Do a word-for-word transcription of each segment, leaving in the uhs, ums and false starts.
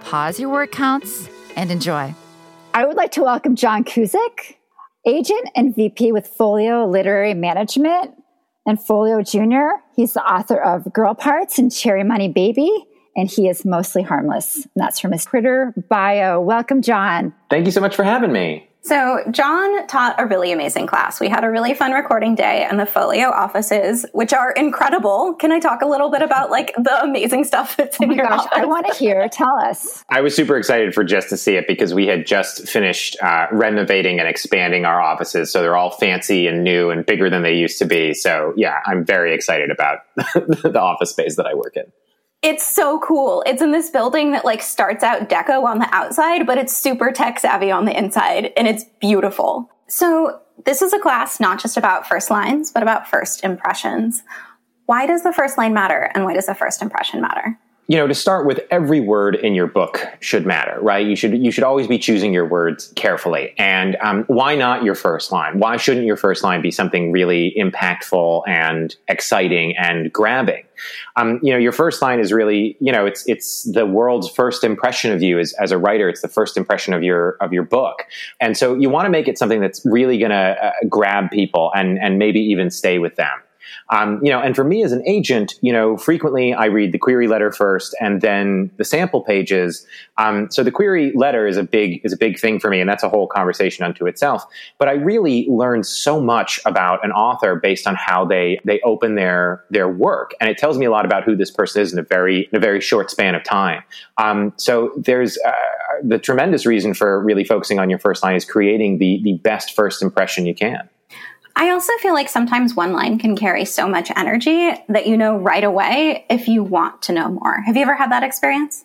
pause your word counts, and enjoy. I would like to welcome John Cusick, agent and V P with Folio Literary Management and Folio Junior He's the author of Girl Parts and Cherry Money Baby, and he is mostly harmless. And that's from his Twitter bio. Welcome, John. Thank you so much for having me. So John taught a really amazing class. We had a really fun recording day in the Folio offices, which are incredible. Can I talk a little bit about like the amazing stuff that's in oh your gosh, office? I want to hear. Tell us. I was super excited for Jess to see it because we had just finished uh, renovating and expanding our offices. So they're all fancy and new and bigger than they used to be. So yeah, I'm very excited about the office space that I work in. It's so cool. It's in this building that like starts out deco on the outside, but it's super tech savvy on the inside, and it's beautiful. So this is a class not just about first lines, but about first impressions. Why does the first line matter, and why does the first impression matter? You know, to start with, every word in your book should matter, right? You should you should always be choosing your words carefully. And um, why not your first line? Why shouldn't your first line be something really impactful and exciting and grabbing? Um, you know, your first line is really, you know, it's it's the world's first impression of you as, as a writer. It's the first impression of your of your book. And so you want to make it something that's really going to uh, grab people and and maybe even stay with them. Um, you know, and for me as an agent, you know, frequently I read the query letter first and then the sample pages. Um, so the query letter is a big, is a big thing for me, and that's a whole conversation unto itself. But I really learned so much about an author based on how they, they open their, their work. And it tells me a lot about who this person is in a very, in a very short span of time. Um, so there's, uh, the tremendous reason for really focusing on your first line is creating the, the best first impression you can. I also feel like sometimes one line can carry so much energy that you know right away if you want to know more. Have you ever had that experience?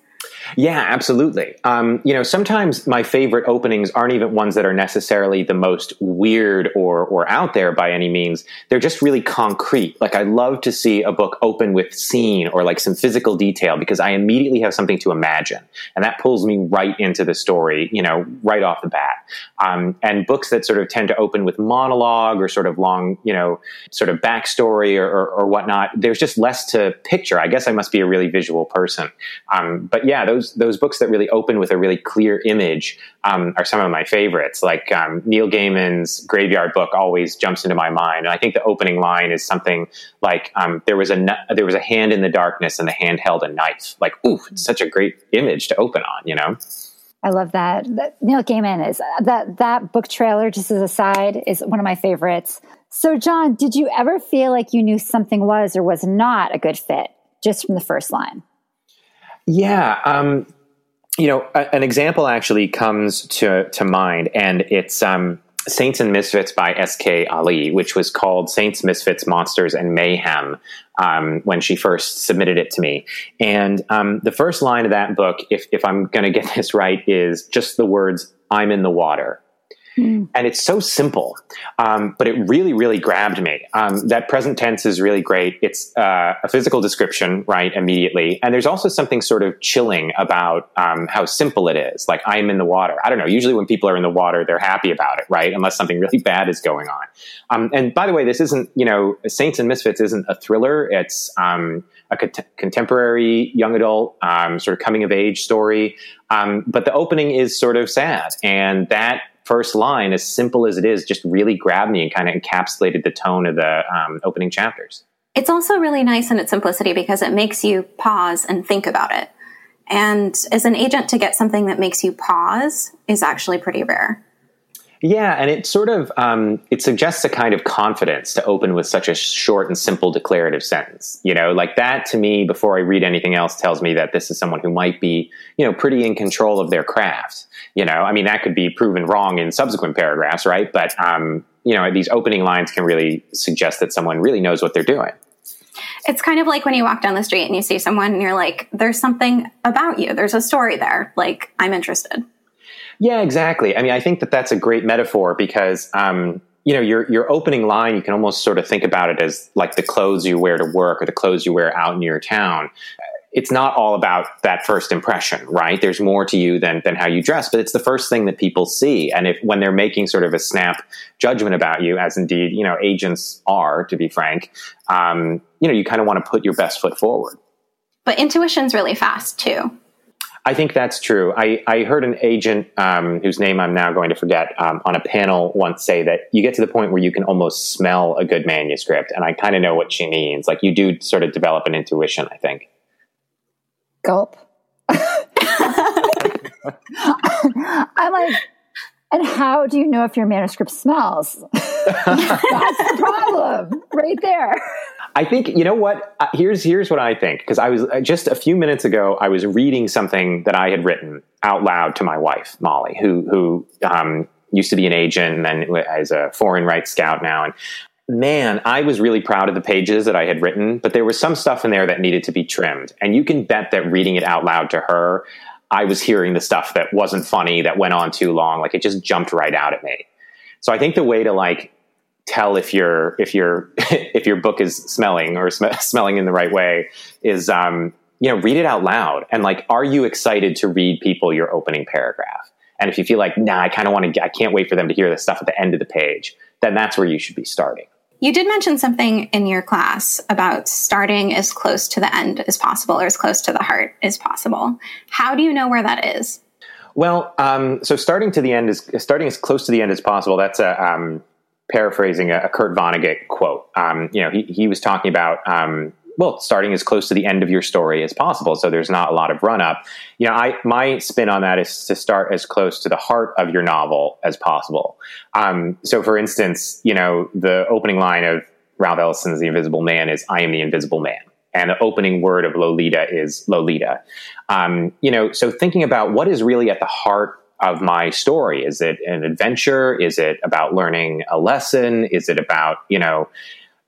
Yeah, absolutely. Um, you know, sometimes my favorite openings aren't even ones that are necessarily the most weird or or out there by any means. They're just really concrete. Like, I love to see a book open with scene or like some physical detail because I immediately have something to imagine. And that pulls me right into the story, you know, right off the bat. Um, and books that sort of tend to open with monologue or sort of long, you know, sort of backstory or, or, or whatnot, there's just less to picture. I guess I must be a really visual person. Um, but yeah, Yeah, those those books that really open with a really clear image um, are some of my favorites. Like um, Neil Gaiman's Graveyard Book always jumps into my mind, and I think the opening line is something like um, "There was a there was a hand in the darkness, and the hand held a knife." Like, ooh, it's such a great image to open on, you know. I love that. that Neil Gaiman is that that book trailer. Just as a side, is one of my favorites. So, John, did you ever feel like you knew something was or was not a good fit just from the first line? Yeah, um, you know, a, an example actually comes to, to mind, and it's um, Saints and Misfits by S K. Ali, which was called Saints, Misfits, Monsters, and Mayhem um, when she first submitted it to me. And um, the first line of that book, if, if I'm going to get this right, is just the words, "I'm in the water." Mm. And it's so simple, um, but it really, really grabbed me. Um, that present tense is really great. It's uh, a physical description, right, immediately. And there's also something sort of chilling about um, how simple it is. Like, I'm in the water. I don't know. Usually when people are in the water, they're happy about it, right? Unless something really bad is going on. Um, and by the way, this isn't, you know, Saints and Misfits isn't a thriller. It's um, a cont- contemporary young adult um, sort of coming of age story. Um, but the opening is sort of sad. And that first line, as simple as it is, just really grabbed me and kind of encapsulated the tone of the um, opening chapters. It's also really nice in its simplicity because it makes you pause and think about it. And as an agent, to get something that makes you pause is actually pretty rare. Yeah, and it sort of, um, it suggests a kind of confidence to open with such a short and simple declarative sentence. You know, like that to me, before I read anything else, tells me that this is someone who might be, you know, pretty in control of their craft. You know, I mean, that could be proven wrong in subsequent paragraphs, right? But, um, you know, these opening lines can really suggest that someone really knows what they're doing. It's kind of like when you walk down the street and you see someone and you're like, there's something about you. There's a story there. Like, I'm interested. Yeah, exactly. I mean, I think that that's a great metaphor because, um, you know, your, your opening line, you can almost sort of think about it as like the clothes you wear to work or the clothes you wear out in your town. It's not all about that first impression, right? There's more to you than than how you dress, but it's the first thing that people see. And if when they're making sort of a snap judgment about you, as indeed, you know, agents are, to be frank, um, you know, you kind of want to put your best foot forward. But intuition's really fast too. I think that's true. I, I heard an agent um, whose name I'm now going to forget um, on a panel once say that you get to the point where you can almost smell a good manuscript. And I kind of know what she means. Like, you do sort of develop an intuition, I think. Gulp. I'm like, and how do you know if your manuscript smells? That's the problem right there. I think, you know what, here's here's what I think, because I was just a few minutes ago, I was reading something that I had written out loud to my wife, Molly, who who um, used to be an agent and then is a foreign rights scout now. And man, I was really proud of the pages that I had written, but there was some stuff in there that needed to be trimmed. And you can bet that reading it out loud to her, I was hearing the stuff that wasn't funny, that went on too long. Like, it just jumped right out at me. So I think the way to like tell if your if your if your book is smelling or sm- smelling in the right way is um, you know, read it out loud. And like, are you excited to read people your opening paragraph? And if you feel like, nah, I kind of want to, I can't wait for them to hear this stuff at the end of the page, then that's where you should be starting. You did mention something in your class about starting as close to the end as possible or as close to the heart as possible. How do you know where that is? Well, um, so starting to the end is starting as close to the end as possible. That's a um, paraphrasing a, a Kurt Vonnegut quote. Um, you know, he, he was talking about, um, well, starting as close to the end of your story as possible. So there's not a lot of run up. You know, I, my spin on that is to start as close to the heart of your novel as possible. Um, so for instance, you know, the opening line of Ralph Ellison's The Invisible Man is, I am the invisible man. And the opening word of Lolita is Lolita. Um, you know, so thinking about what is really at the heart of my story. Is it an adventure? Is it about learning a lesson? Is it about, you know,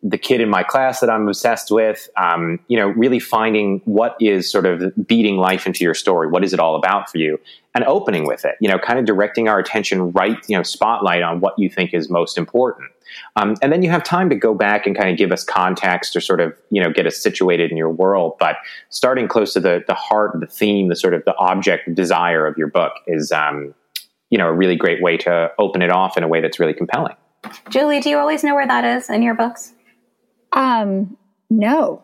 the kid in my class that I'm obsessed with, um, you know, really finding what is sort of beating life into your story. What is it all about for you? And opening with it, you know, kind of directing our attention, right, you know, spotlight on what you think is most important. Um, and then you have time to go back and kind of give us context or sort of, you know, get us situated in your world. But starting close to the the heart, the theme, the sort of the object desire of your book is, um, you know, a really great way to open it off in a way that's really compelling. Julie, do you always know where that is in your books? Um, no.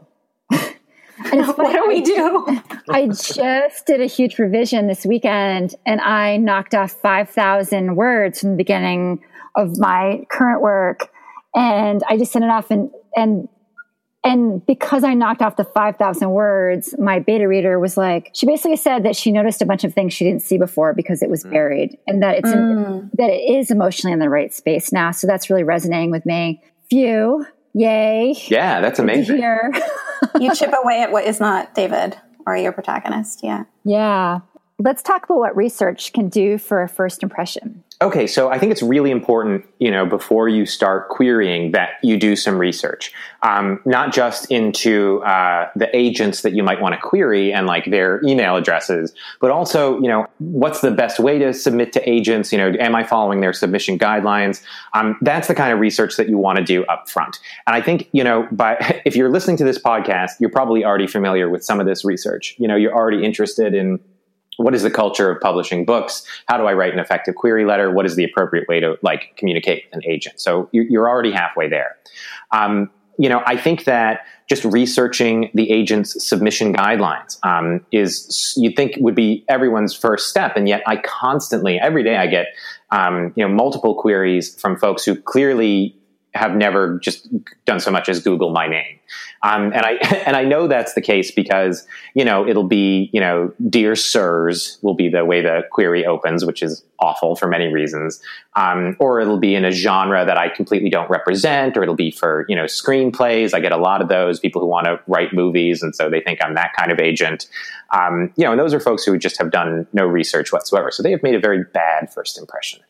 What do we do? I just did a huge revision this weekend and I knocked off five thousand words from the beginning of my current work. And I just sent it off and, and, and because I knocked off the five thousand words, my beta reader was like, she basically said that she noticed a bunch of things she didn't see before because it was mm. buried and that it's, mm. in, that it is emotionally in the right space now. So that's really resonating with me. Phew. Yay. Yeah, that's amazing. Here. You chip away at what is not David or your protagonist. Yeah. Yeah. Let's talk about what research can do for a first impression. Okay. So I think it's really important, you know, before you start querying that you do some research, um, not just into uh, the agents that you might want to query and like their email addresses, but also, you know, what's the best way to submit to agents? You know, am I following their submission guidelines? Um, that's the kind of research that you want to do up front. And I think, you know, by, if you're listening to this podcast, you're probably already familiar with some of this research. You know, you're already interested in, what is the culture of publishing books? How do I write an effective query letter? What is the appropriate way to like communicate with an agent? So you're already halfway there. Um, you know, I think that just researching the agent's submission guidelines um, is, you'd think would be everyone's first step. And yet I constantly, every day I get, um, you know, multiple queries from folks who clearly have never just done so much as Google my name. Um, and I, and I know that's the case because, you know, it'll be, you know, dear sirs will be the way the query opens, which is awful for many reasons. Um, or it'll be in a genre that I completely don't represent, or it'll be for, you know, screenplays. I get a lot of those people who want to write movies. And so they think I'm that kind of agent. Um, you know, and those are folks who just have done no research whatsoever. So they have made a very bad first impression.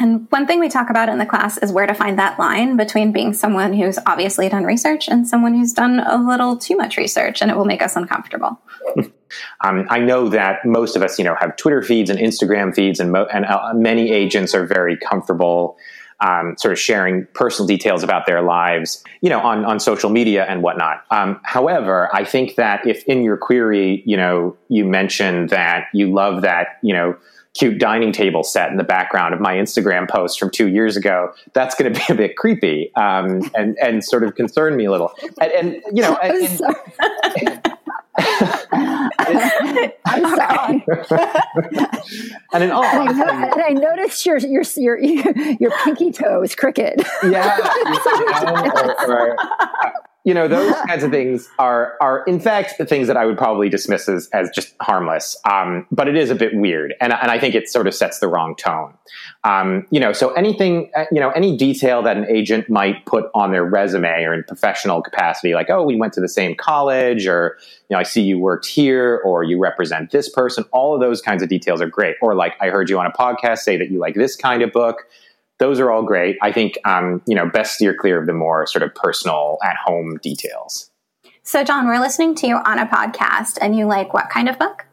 And one thing we talk about in the class is where to find that line between being someone who's obviously done research and someone who's done a little too much research, and it will make us uncomfortable. Um, I know that most of us, you know, have Twitter feeds and Instagram feeds, and, mo- and uh, many agents are very comfortable um, sort of sharing personal details about their lives, you know, on, on social media and whatnot. Um, however, I think that if in your query, you know, you mentioned that you love that, you know, cute dining table set in the background of my Instagram post from two years ago, that's going to be a bit creepy um, and, and sort of concern me a little. And, and you know... I'm and, sorry. And, I'm sorry. And in all... And I, no- and I noticed your, your, your, your pinky toe is crooked. Yeah. Right. You know, those kinds of things are, are in fact, the things that I would probably dismiss as, as just harmless. Um, but it is a bit weird. And, and I think it sort of sets the wrong tone. Um, you know, so anything, you know, any detail that an agent might put on their resume or in professional capacity, like, oh, we went to the same college, or, you know, I see you worked here, or you represent this person. All of those kinds of details are great. Or like, I heard you on a podcast say that you like this kind of book. Those are all great. I think, um, you know, best steer clear of the more sort of personal at-home details. So, John, we're listening to you on a podcast, and you like what kind of book?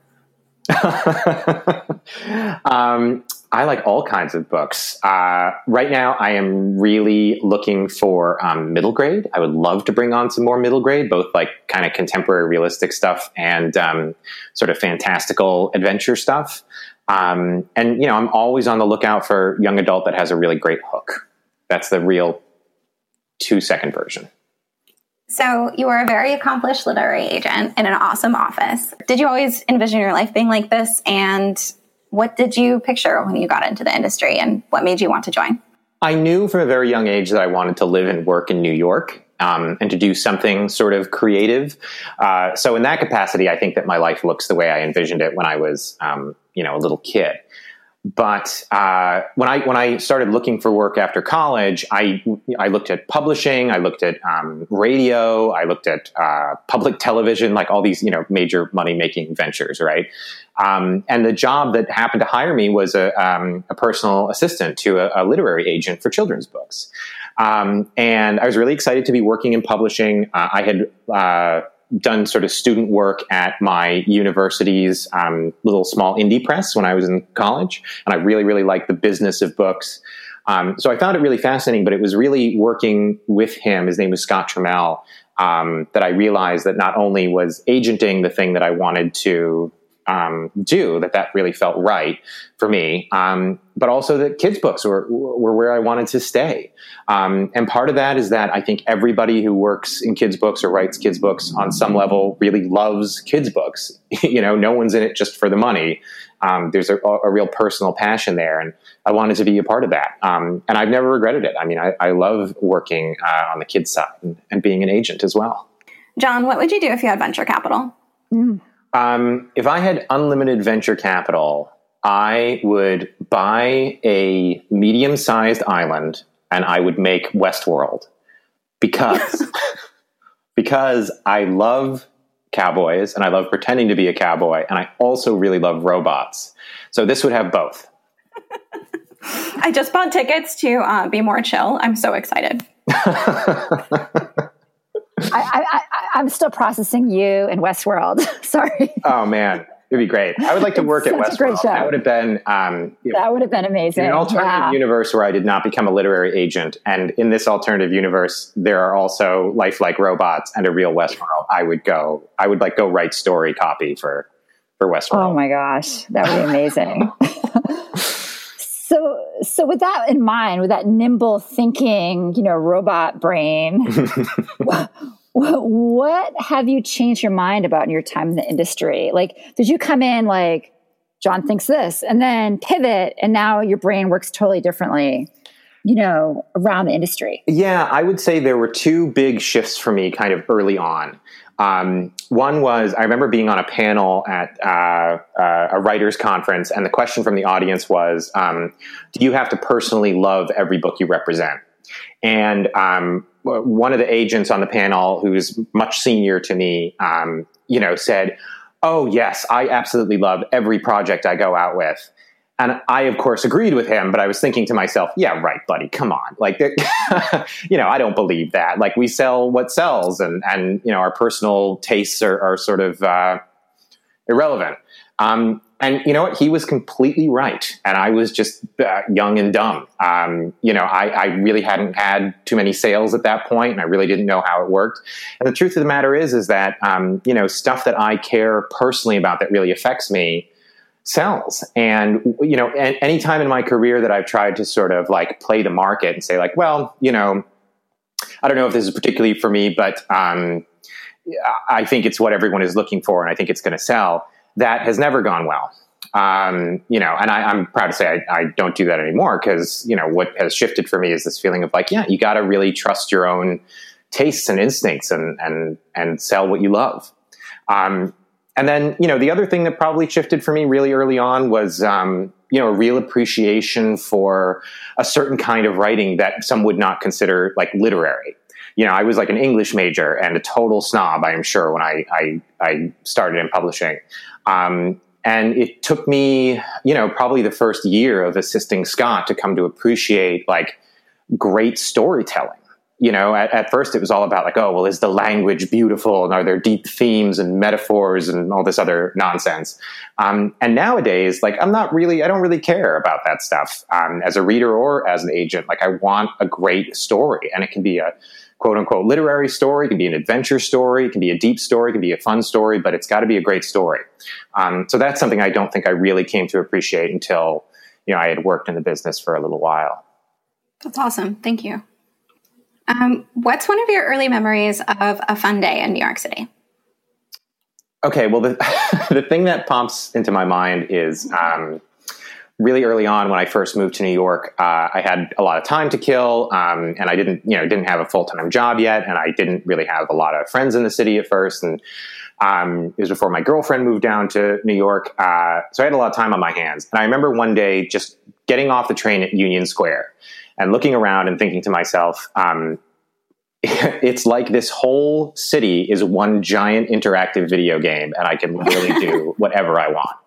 um, I like all kinds of books. Uh, right now, I am really looking for um, middle grade. I would love to bring on some more middle grade, both like kind of contemporary realistic stuff and um, sort of fantastical adventure stuff. Um, and, you know, I'm always on the lookout for young adult that has a really great hook. That's the real two-second version. So you are a very accomplished literary agent in an awesome office. Did you always envision your life being like this? And what did you picture when you got into the industry, and what made you want to join? I knew from a very young age that I wanted to live and work in New York. Um, and to do something sort of creative. Uh, so in that capacity, I think that my life looks the way I envisioned it when I was, um, you know, a little kid. But uh, when I when I started looking for work after college, I I looked at publishing, I looked at um, radio, I looked at uh, public television, like all these, you know, major money-making ventures, right? Um, and the job that happened to hire me was a, um, a personal assistant to a, a literary agent for children's books. Um, and I was really excited to be working in publishing. Uh, I had uh, done sort of student work at my university's um, little small indie press when I was in college. And I really, really liked the business of books. Um, so I found it really fascinating, but it was really working with him. His name was Scott Trammell, um, that I realized that not only was agenting the thing that I wanted to Um, do, that that really felt right for me. Um, but also that kids' books were, were where I wanted to stay. Um, and part of that is that I think everybody who works in kids' books or writes kids' books on some level really loves kids' books. You know, no one's in it just for the money. Um, there's a, a real personal passion there. And I wanted to be a part of that. Um, and I've never regretted it. I mean, I, I love working uh, on the kids' side and, and being an agent as well. John, what would you do if you had venture capital? Mm. Um, if I had unlimited venture capital, I would buy a medium-sized island and I would make Westworld because, because I love cowboys and I love pretending to be a cowboy, and I also really love robots. So this would have both. I just bought tickets to uh, Be More Chill. I'm so excited. I, I, I, I'm still processing you and Westworld. Sorry. Oh man, it'd be great. I would like to work at Westworld. That would have been um, that would have been amazing. In an alternative wow. universe where I did not become a literary agent, and in this alternative universe, there are also lifelike robots and a real Westworld. I would go. I would like go write story copy for for Westworld. Oh my gosh, that would be amazing. So, so with that in mind, with that nimble thinking, you know, robot brain, what, what have you changed your mind about in your time in the industry? Like, did you come in like, John thinks this, and then pivot, and now your brain works totally differently, you know, around the industry? Yeah, I would say there were two big shifts for me kind of early on. Um, one was, I remember being on a panel at uh, uh, a writer's conference, and the question from the audience was, um, do you have to personally love every book you represent? And um, one of the agents on the panel, who's much senior to me, um, you know, said, oh, yes, I absolutely love every project I go out with. And I, of course, agreed with him, but I was thinking to myself, yeah, right, buddy, come on. Like, you know, I don't believe that. Like, we sell what sells, and, and you know, our personal tastes are, are sort of uh, irrelevant. Um, and you know what? He was completely right. And I was just uh, young and dumb. Um, you know, I, I really hadn't had too many sales at that point, and I really didn't know how it worked. And the truth of the matter is, is that, um, you know, stuff that I care personally about that really affects me sells. And, you know, any time in my career that I've tried to sort of like play the market and say like, well, you know, I don't know if this is particularly for me, but um, I think it's what everyone is looking for, and I think it's going to sell. That has never gone well. Um, you know, and I, I'm proud to say I, I don't do that anymore, because, you know, what has shifted for me is this feeling of like, yeah, you got to really trust your own tastes and instincts, and, and, and sell what you love. Um, And then, you know, the other thing that probably shifted for me really early on was, um, you know, a real appreciation for a certain kind of writing that some would not consider like literary. You know, I was like an English major and a total snob, I am sure, when I I, I started in publishing. Um, and it took me, you know, probably the first year of assisting Scott to come to appreciate like great storytelling. You know, at, at first it was all about like, oh, well, is the language beautiful? And are there deep themes and metaphors and all this other nonsense? Um, and nowadays, like, I'm not really, I don't really care about that stuff um, as a reader or as an agent. Like, I want a great story. And it can be a quote unquote literary story. It can be an adventure story. It can be a deep story. It can be a fun story, but it's got to be a great story. Um, so that's something I don't think I really came to appreciate until, you know, I had worked in the business for a little while. That's awesome. Thank you. Um, what's one of your early memories of a fun day in New York City? Okay, well, the, the thing that pops into my mind is um, really early on when I first moved to New York, uh, I had a lot of time to kill, um, and I didn't, you know, didn't have a full-time job yet, and I didn't really have a lot of friends in the city at first, and um, it was before my girlfriend moved down to New York, uh, so I had a lot of time on my hands. And I remember one day just getting off the train at Union Square and looking around and thinking to myself, um, it's like this whole city is one giant interactive video game, and I can really do whatever I want.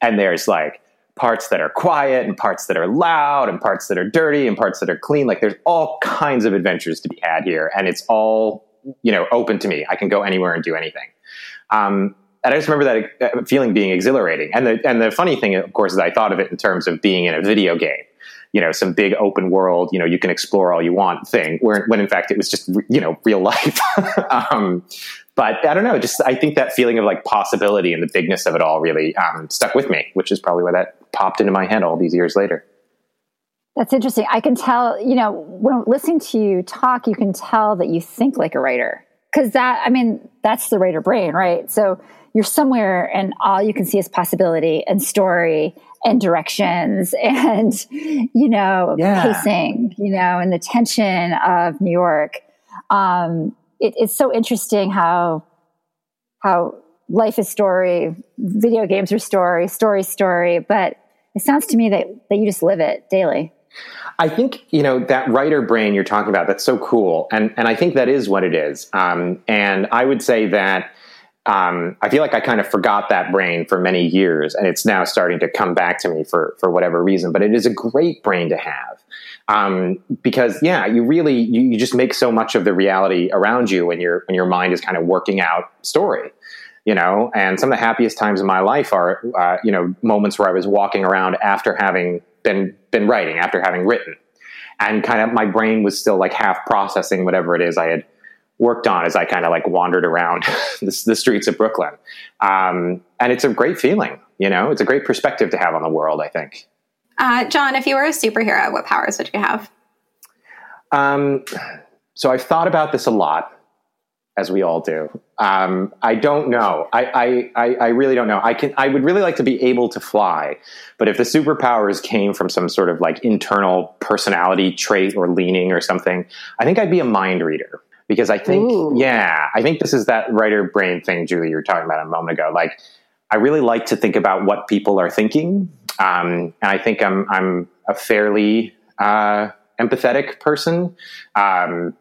And there's like parts that are quiet and parts that are loud and parts that are dirty and parts that are clean. Like, there's all kinds of adventures to be had here, and it's all, you know, open to me. I can go anywhere and do anything. Um, And I just remember that feeling being exhilarating. And the and the funny thing, of course, is I thought of it in terms of being in a video game, you know, some big open world, you know, you can explore all you want thing, where, when in fact it was just, you know, real life. um, but I don't know, just I think that feeling of like possibility and the bigness of it all really um, stuck with me, which is probably why that popped into my head all these years later. That's interesting. I can tell, you know, when listening to you talk, you can tell that you think like a writer. Because that, I mean, that's the writer brain, right? So you're somewhere and all you can see is possibility and story and directions and, you know, yeah. pacing, you know, and the tension of New York. Um, it, it's so interesting how how life is story, video games are story, story, story. But it sounds to me that, that you just live it daily. I think, you know, that writer brain you're talking about, that's so cool. And and I think that is what it is. Um, and I would say that um, I feel like I kind of forgot that brain for many years, and it's now starting to come back to me for, for whatever reason. But it is a great brain to have um, because, yeah, you really, you, you just make so much of the reality around you when, you're, when your mind is kind of working out story. You know, and some of the happiest times in my life are, uh, you know, moments where I was walking around after having been been writing, after having written, and kind of my brain was still like half processing whatever it is I had worked on as I kind of like wandered around the, the streets of Brooklyn. Um, and it's a great feeling, you know, it's a great perspective to have on the world, I think. Uh, John, if you were a superhero, what powers would you have? Um, so I've thought about this a lot, as we all do. Um, I don't know. I, I, I really don't know. I can, I would really like to be able to fly, but if the superpowers came from some sort of like internal personality trait or leaning or something, I think I'd be a mind reader, because I think, Ooh. yeah, I think this is that writer brain thing, Julie, you were talking about a moment ago. Like, I really like to think about what people are thinking. Um, and I think I'm, I'm a fairly, uh, empathetic person. Um,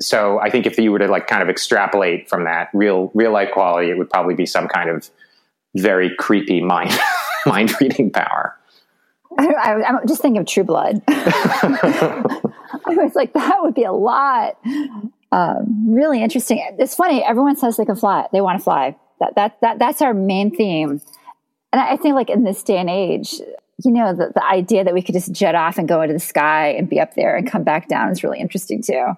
So I think if you were to like kind of extrapolate from that real real life quality, it would probably be some kind of very creepy mind mind reading power. I, I, I'm just thinking of True Blood. I was like, that would be a lot. Um, really interesting. It's funny. Everyone says they can fly. They want to fly. That that that that's our main theme. And I think, like, in this day and age, you know, the, the idea that we could just jet off and go into the sky and be up there and come back down is really interesting too.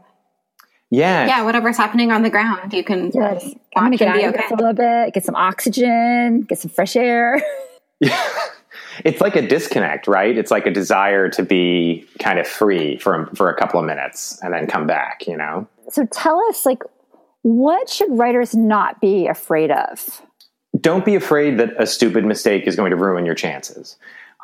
Yeah. Yeah. Whatever's happening on the ground, you can. Yes. Um, I'm gonna get out of this a little bit. Get some oxygen. Get some fresh air. Yeah. It's like a disconnect, right? It's like a desire to be kind of free for, for a couple of minutes and then come back, you know? So tell us, like, what should writers not be afraid of? Don't be afraid that a stupid mistake is going to ruin your chances.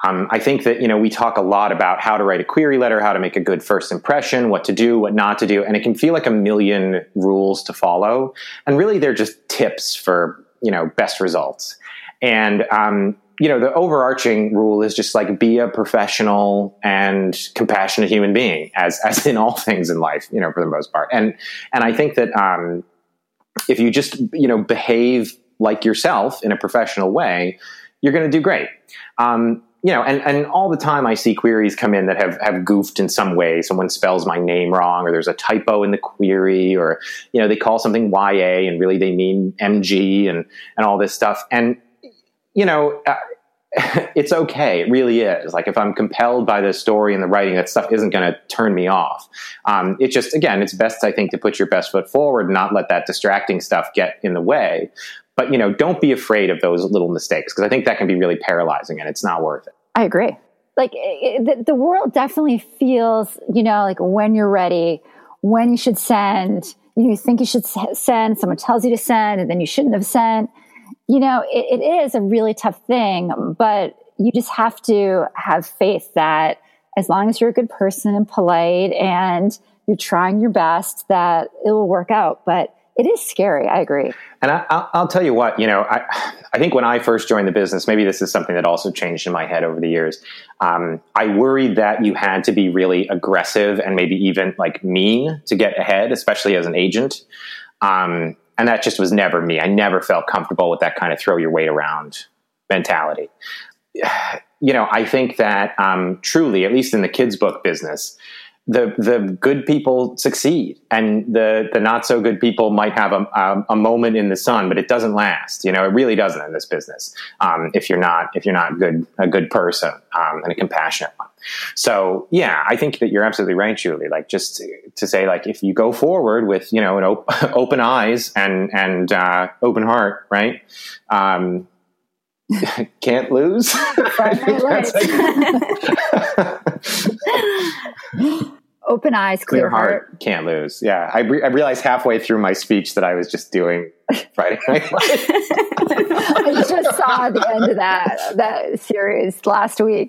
Um, I think that, you know, we talk a lot about how to write a query letter, how to make a good first impression, what to do, what not to do. And it can feel like a million rules to follow. And really, they're just tips for, you know, best results. And, um, you know, the overarching rule is just like, be a professional and compassionate human being, as as in all things in life, you know, for the most part. And and I think that um, if you just, you know, behave like yourself in a professional way, you're going to do great. Um, you know, and, and all the time I see queries come in that have, have goofed in some way. Someone spells my name wrong, or there's a typo in the query, or, you know, they call something Y A and really they mean M G and, and all this stuff. And, you know, uh, it's okay. It really is. Like, if I'm compelled by the story and the writing, that stuff isn't going to turn me off. Um, it just, again, it's best, I think, to put your best foot forward, not let that distracting stuff get in the way. But, you know, don't be afraid of those little mistakes, because I think that can be really paralyzing and it's not worth it. I agree. Like, it, the, the world definitely feels, you know, like, when you're ready, when you should send, you know, you think you should send, someone tells you to send, and then you shouldn't have sent. You know, it, it is a really tough thing, but you just have to have faith that as long as you're a good person and polite and you're trying your best, that it will work out. But it is scary. I agree. And I, I'll, I'll tell you what, you know, I, I think when I first joined the business, maybe this is something that also changed in my head over the years. Um, I worried that you had to be really aggressive and maybe even like mean to get ahead, especially as an agent. Um, And that just was never me. I never felt comfortable with that kind of throw your weight around mentality. You know, I think that um, truly, at least in the kids' book business, the the good people succeed, and the the not so good people might have a, a, a moment in the sun, but it doesn't last. You know, it really doesn't in this business. Um, if you're not if you're not good a good person um, and a compassionate one. So yeah, I think that you're absolutely right, Julie. Like, just to, to say, like, if you go forward with, you know, an op- open eyes and and uh, open heart, right? Um, can't lose. Open eyes, clear, clear heart, heart, can't lose. Yeah, I, re- I realized halfway through my speech that I was just doing Friday Night Lights. I just saw the end of that that series last week.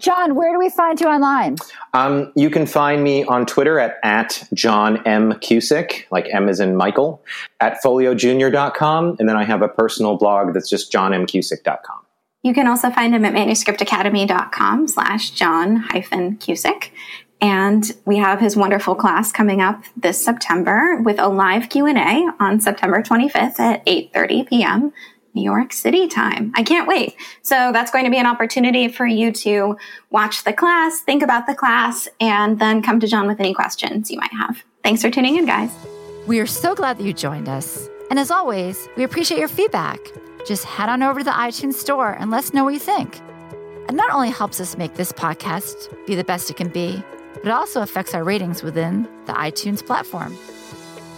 John, where do we find you online? Um, you can find me on Twitter at, at JohnMCusick, like M as in Michael, at Folio Junior dot com, and then I have a personal blog that's just John M Cusick dot com. You can also find him at Manuscript Academy dot com slash John hyphen Cusick. And we have his wonderful class coming up this September with a live Q and A on September twenty-fifth at eight thirty p.m. New York City time. I can't wait. So that's going to be an opportunity for you to watch the class, think about the class, and then come to John with any questions you might have. Thanks for tuning in, guys. We are so glad that you joined us. And as always, we appreciate your feedback. Just head on over to the iTunes store and let us know what you think. It not only helps us make this podcast be the best it can be, but it also affects our ratings within the iTunes platform.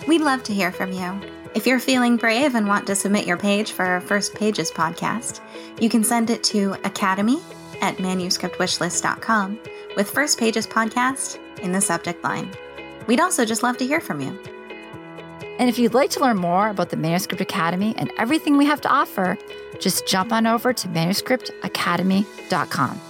We'd love to hear from you. If you're feeling brave and want to submit your page for our First Pages podcast, you can send it to academy at manuscript wish list dot com with First Pages podcast in the subject line. We'd also just love to hear from you. And if you'd like to learn more about the Manuscript Academy and everything we have to offer, just jump on over to manuscript academy dot com.